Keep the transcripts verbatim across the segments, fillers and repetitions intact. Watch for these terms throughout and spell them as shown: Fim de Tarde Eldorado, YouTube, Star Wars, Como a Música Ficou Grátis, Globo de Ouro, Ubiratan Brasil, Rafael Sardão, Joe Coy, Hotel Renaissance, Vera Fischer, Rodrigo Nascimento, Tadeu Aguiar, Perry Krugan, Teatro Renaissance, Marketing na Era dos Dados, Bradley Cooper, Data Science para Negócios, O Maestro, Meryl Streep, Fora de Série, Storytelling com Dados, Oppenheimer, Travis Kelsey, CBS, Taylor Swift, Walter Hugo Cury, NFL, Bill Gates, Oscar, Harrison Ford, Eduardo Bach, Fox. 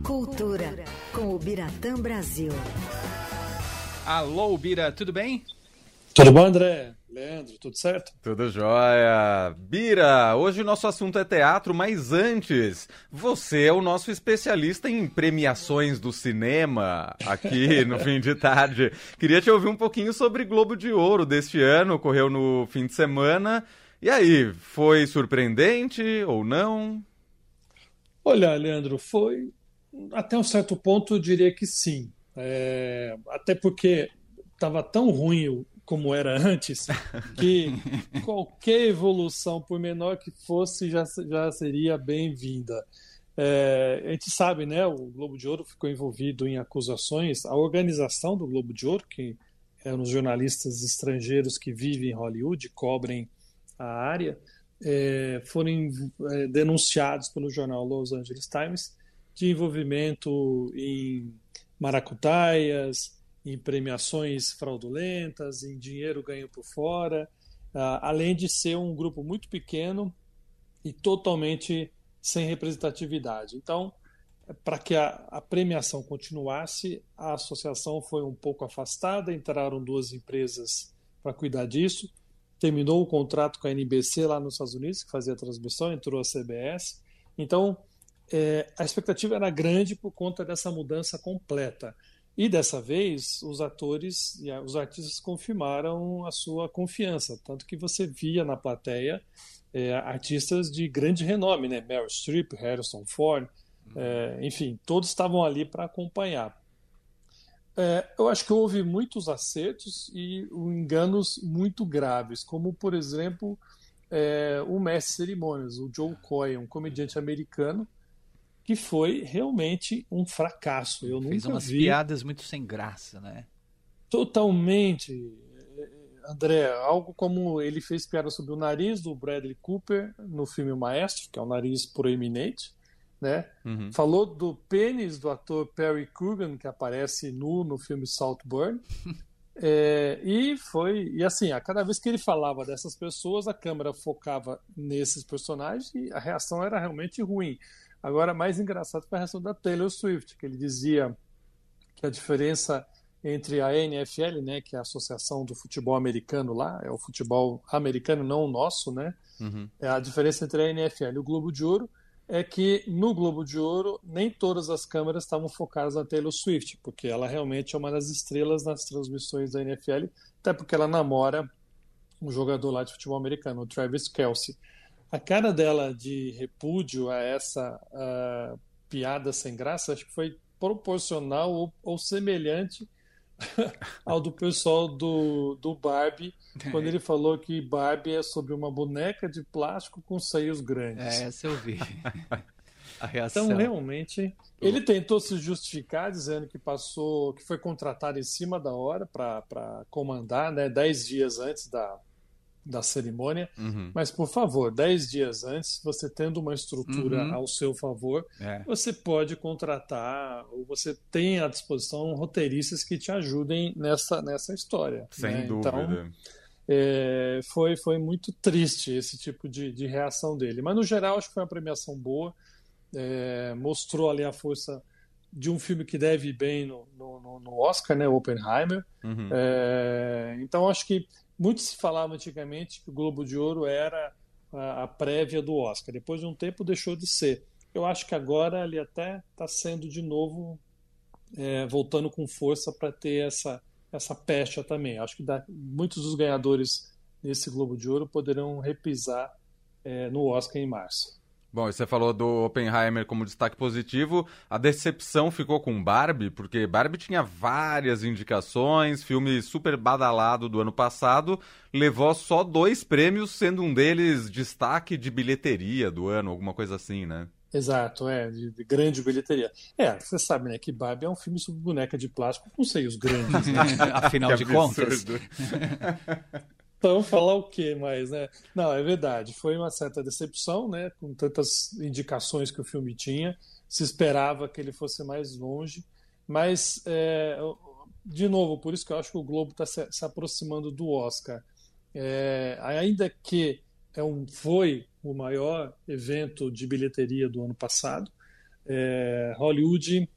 Cultura, com o Ubiratan Brasil. Alô, Bira, tudo bem? Tudo bom, André? Leandro, tudo certo? Tudo jóia. Bira, hoje o nosso assunto é teatro, mas antes, você é o nosso especialista em premiações do cinema aqui no Fim de Tarde. Queria te ouvir um pouquinho sobre Globo de Ouro deste ano, ocorreu no fim de semana. E aí, foi surpreendente ou não? Olha, Leandro, foi até um certo ponto eu diria que sim. É... Até porque estava tão ruim o como era antes, que qualquer evolução, por menor que fosse, já, já seria bem-vinda. É, a gente sabe, né, o Globo de Ouro ficou envolvido em acusações. A organização do Globo de Ouro, que eram os jornalistas estrangeiros que vivem em Hollywood, cobrem a área, é, foram é, denunciados pelo jornal Los Angeles Times de envolvimento em maracutaias, em premiações fraudulentas, em dinheiro ganho por fora, além de ser um grupo muito pequeno e totalmente sem representatividade. Então, para que a, a premiação continuasse, a associação foi um pouco afastada, entraram duas empresas para cuidar disso, terminou o contrato com a N B C lá nos Estados Unidos, que fazia a transmissão, entrou a C B S. Então, é, a expectativa era grande por conta dessa mudança completa. E, dessa vez, os atores e os artistas confirmaram a sua confiança, tanto que você via na plateia é, artistas de grande renome, né? Meryl Streep, Harrison Ford, é, enfim, todos estavam ali para acompanhar. É, eu acho que houve muitos acertos e enganos muito graves, como, por exemplo, é, o mestre de cerimônias, o Joe Coy, um comediante americano, que foi realmente um fracasso. Eu Fez nunca umas vi... piadas muito sem graça, né? Totalmente, André. Algo como ele fez piada sobre o nariz do Bradley Cooper no filme O Maestro, que é um nariz proeminente, né? Uhum. Falou do pênis do ator Perry Krugan, que aparece nu no filme Saltburn. é, e foi... E assim, a cada vez que ele falava dessas pessoas, a câmera focava nesses personagens e a reação era realmente ruim. Agora, mais engraçado foi a reação da Taylor Swift, que ele dizia que a diferença entre a N F L, né, que é a Associação do Futebol Americano lá, é o futebol americano, não o nosso, né? Uhum. É a diferença entre a N F L e o Globo de Ouro é que no Globo de Ouro nem todas as câmeras estavam focadas na Taylor Swift, porque ela realmente é uma das estrelas nas transmissões da N F L, até porque ela namora um jogador lá de futebol americano, o Travis Kelsey. A cara dela de repúdio a essa uh, piada sem graça, acho que foi proporcional ou, ou semelhante ao do pessoal do, do Barbie, quando ele falou que Barbie é sobre uma boneca de plástico com seios grandes. É, essa eu vi. A reação. Então, realmente, ele tentou se justificar dizendo que passou, que foi contratado em cima da hora para comandar, né, dez dias antes da... da cerimônia, uhum. Mas por favor, dez dias antes, você tendo uma estrutura uhum. ao seu favor, é. Você pode contratar, ou você tem à disposição roteiristas que te ajudem nessa, nessa história. Sem né? dúvida. Então, é, foi, foi muito triste esse tipo de, de reação dele. Mas no geral, acho que foi uma premiação boa, é, mostrou ali a força de um filme que deve ir bem no, no, no Oscar, né? Oppenheimer. Uhum. É, então, acho que muito se falava antigamente que o Globo de Ouro era a prévia do Oscar. Depois de um tempo deixou de ser. Eu acho que agora ele até está sendo de novo, é, voltando com força para ter essa, essa pecha também. Acho que dá, muitos dos ganhadores desse Globo de Ouro poderão repisar é, no Oscar em março. Bom, e você falou do Oppenheimer como destaque positivo. A decepção ficou com Barbie, porque Barbie tinha várias indicações, filme super badalado do ano passado, levou só dois prêmios, sendo um deles destaque de bilheteria do ano, alguma coisa assim, né? Exato, é, de, de grande bilheteria. É, você sabe, né, que Barbie é um filme sobre boneca de plástico com seios grandes, né? Afinal de contas. Então, falar o quê mais, né? Não, é verdade, foi uma certa decepção, né? Com tantas indicações que o filme tinha, se esperava que ele fosse mais longe, mas, é, de novo, por isso que eu acho que o Globo está se, se aproximando do Oscar. É, ainda que é um, foi o maior evento de bilheteria do ano passado, é, Hollywood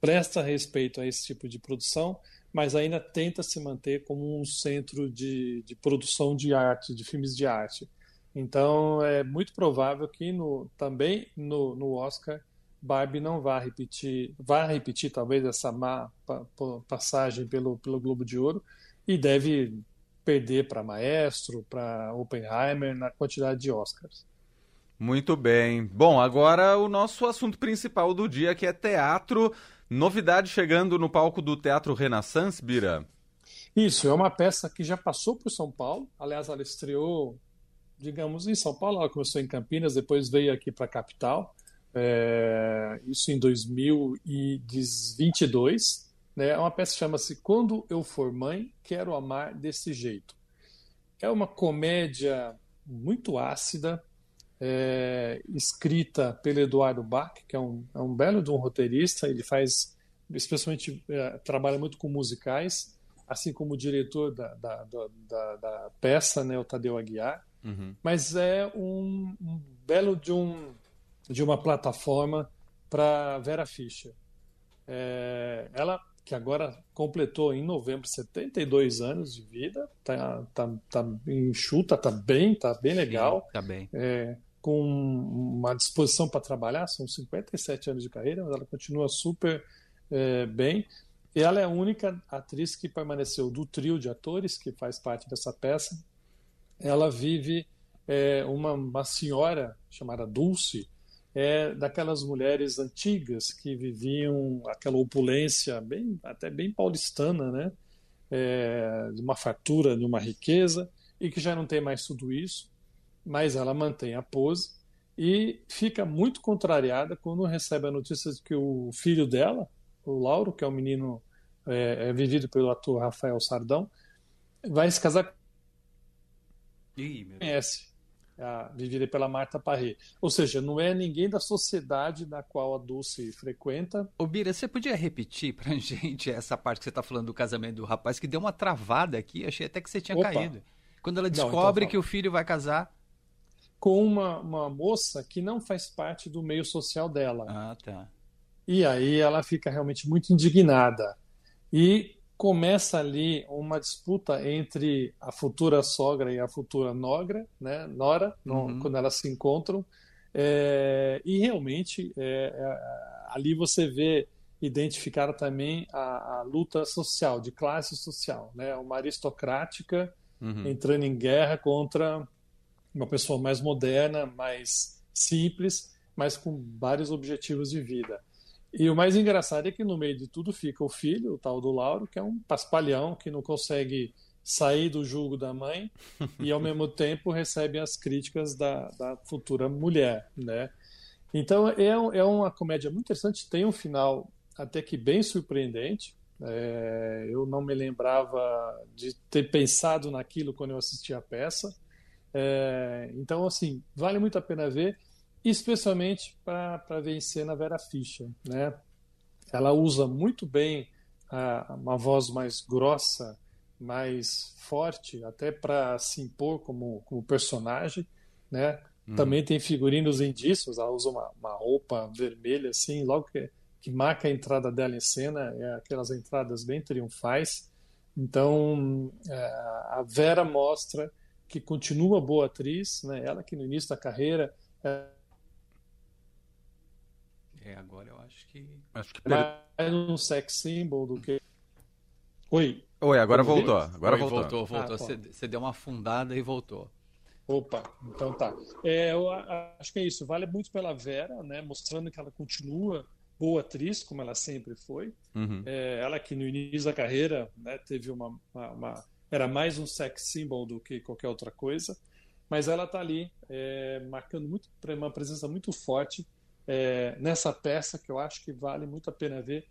presta respeito a esse tipo de produção, mas ainda tenta se manter como um centro de, de produção de arte, de filmes de arte. Então, é muito provável que no, também no, no Oscar, Barbie não vá repetir, vá repetir talvez essa má passagem pelo, pelo Globo de Ouro, e deve perder para Maestro, para Oppenheimer, na quantidade de Oscars. Muito bem. Bom, agora o nosso assunto principal do dia, que é teatro. Novidade chegando no palco do Teatro Renaissance, Bira? Isso, é uma peça que já passou por São Paulo. Aliás, ela estreou, digamos, em São Paulo. Ela começou em Campinas, depois veio aqui para a capital. É, isso em dois mil e vinte e dois. Né? É uma peça que chama-se Quando eu for mãe, quero amar desse jeito. É uma comédia muito ácida. É, escrita pelo Eduardo Bach, que é um, é um belo de um roteirista. Ele faz, especialmente, é, trabalha muito com musicais, assim como o diretor da, da, da, da peça, né, o Tadeu Aguiar. Uhum. Mas é um, um belo de, um, de uma plataforma para Vera Fischer. É, ela, que agora completou em novembro setenta e dois anos de vida, tá, tá, tá enxuta, tá bem, tá bem legal. Sim, tá bem. É, com uma disposição para trabalhar, são cinquenta e sete anos de carreira, mas ela continua super é, bem. E ela é a única atriz que permaneceu do trio de atores que faz parte dessa peça. Ela vive é, uma, uma senhora chamada Dulce, é daquelas mulheres antigas que viviam aquela opulência bem, até bem paulistana, né? É, de uma fartura, de uma riqueza, e que já não tem mais tudo isso, mas ela mantém a pose e fica muito contrariada quando recebe a notícia de que o filho dela, o Lauro, que é um menino é, é vivido pelo ator Rafael Sardão, vai se casar. Ih, meu Deus. Vivida pela Marta Parre. Ou seja, não é ninguém da sociedade da qual a Dulce frequenta. Ô Bira, você podia repetir pra gente essa parte que você tá falando do casamento do rapaz, que deu uma travada aqui, achei até que você tinha Opa. caído. Quando ela descobre não, então, que o filho vai casar... Com uma, uma moça que não faz parte do meio social dela. Ah, tá. E aí ela fica realmente muito indignada. E começa ali uma disputa entre a futura sogra e a futura nogra, né, nora, uhum. quando elas se encontram, é, e realmente é, é, ali você vê identificar também a, a luta social, de classe social, né, uma aristocrática uhum. entrando em guerra contra uma pessoa mais moderna, mais simples, mas com vários objetivos de vida. E o mais engraçado é que no meio de tudo fica o filho, o tal do Lauro, que é um paspalhão que não consegue sair do jugo da mãe e ao mesmo tempo recebe as críticas da, da futura mulher, né? Então é, é uma comédia muito interessante, tem um final até que bem surpreendente. É, eu não me lembrava de ter pensado naquilo quando eu assisti a peça. É, então, assim, vale muito a pena ver. Especialmente para vencer na Vera Fischer, né? Ela usa muito bem a, uma voz mais grossa, mais forte, até para se impor como, como personagem, né? Hum. Também tem figurinos indígenas, ela usa uma, uma roupa vermelha, assim, logo que, que marca a entrada dela em cena, é aquelas entradas bem triunfais. Então, é, a Vera mostra que continua boa atriz, né? Ela que no início da carreira... É... É, agora eu acho que... Acho que mais um sex symbol do que... Oi. Oi, agora Como voltou. Viu? Agora Oi, voltou. Voltou, voltou. Ah, você, você deu uma afundada e voltou. Opa, então tá. É, eu acho que é isso. Vale muito pela Vera, né? Mostrando que ela continua boa atriz, como ela sempre foi. Uhum. É, ela que no início da carreira, né, teve uma, uma, uma... Era mais um sex symbol do que qualquer outra coisa. Mas ela tá ali, é, marcando muito, uma presença muito forte, É, nessa peça, que eu acho que vale muito a pena ver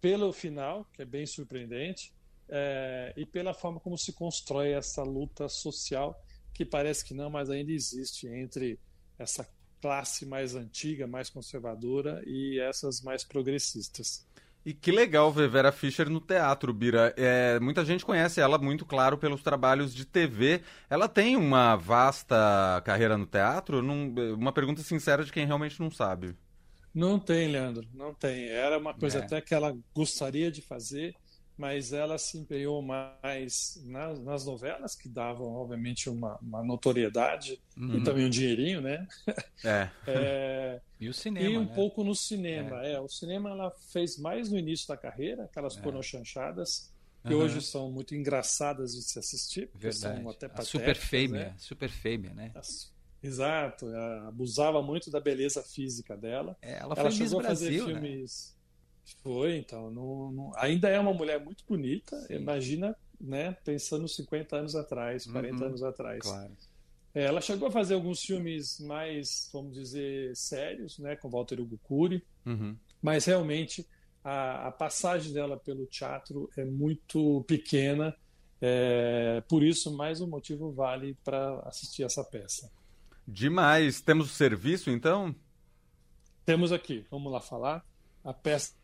pelo final, que é bem surpreendente, é, e pela forma como se constrói essa luta social, que parece que não, mas ainda existe entre essa classe mais antiga, mais conservadora, e essas mais progressistas. E que legal ver Vera Fischer no teatro, Bira. É, muita gente conhece ela, muito claro, pelos trabalhos de T V. Ela tem uma vasta carreira no teatro? Não, uma pergunta sincera de quem realmente não sabe. Não tem, Leandro, não tem. Era uma coisa é. até que ela gostaria de fazer, mas ela se empenhou mais nas, nas novelas, que davam, obviamente, uma, uma notoriedade uhum. e também um dinheirinho, né? É. é... E o cinema, E um né? pouco no cinema. É. É, o cinema ela fez mais no início da carreira, aquelas é. pornochanchadas, que uhum. hoje são muito engraçadas de se assistir, porque são até patéticas, super fêmea, né? Super fêmea, né? As... Exato, ela abusava muito da beleza física dela. É, ela ela chegou a fazer Brasil, filmes... Né? Foi, então, não, não... ainda é uma mulher muito bonita, sim. Imagina, né, pensando cinquenta anos atrás, quarenta uhum, anos atrás. Claro. É, ela chegou a fazer alguns filmes mais, vamos dizer, sérios, né, com Walter Hugo Cury, uhum. mas realmente a, a passagem dela pelo teatro é muito pequena, é, por isso mais um motivo vale para assistir essa peça. Demais! Temos o serviço, então? Temos aqui, vamos lá falar, a peça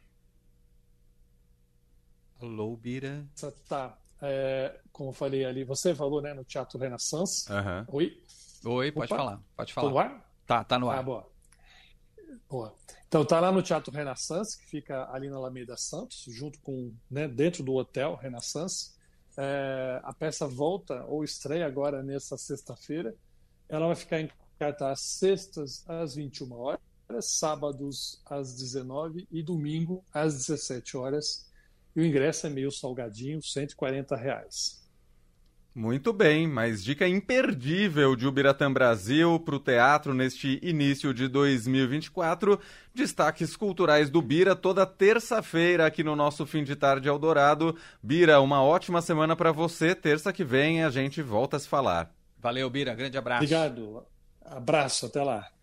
Alô, Bira. Tá. É, como eu falei ali, você falou, né, no Teatro Renaissance. Uhum. Oi. Oi, pode Opa. falar. Pode falar. Tá no ar? Tá, tá no ar. Ah, boa. Boa. Então tá lá no Teatro Renaissance, que fica ali na Alameda Santos, junto com, né, dentro do Hotel Renaissance. É, a peça volta ou estreia agora nessa sexta-feira. Ela vai ficar em cartaz sextas às vinte e uma horas, sábados às dezenove e domingo às dezessete horas. E o ingresso é meio salgadinho, cento e quarenta reais. Muito bem, mas dica imperdível de Ubiratan Brasil para o teatro neste início de dois mil e vinte e quatro. Destaques culturais do Bira toda terça-feira aqui no nosso Fim de Tarde Eldorado. Bira, uma ótima semana para você. Terça que vem a gente volta a se falar. Valeu, Bira. Grande abraço. Obrigado. Abraço. Até lá.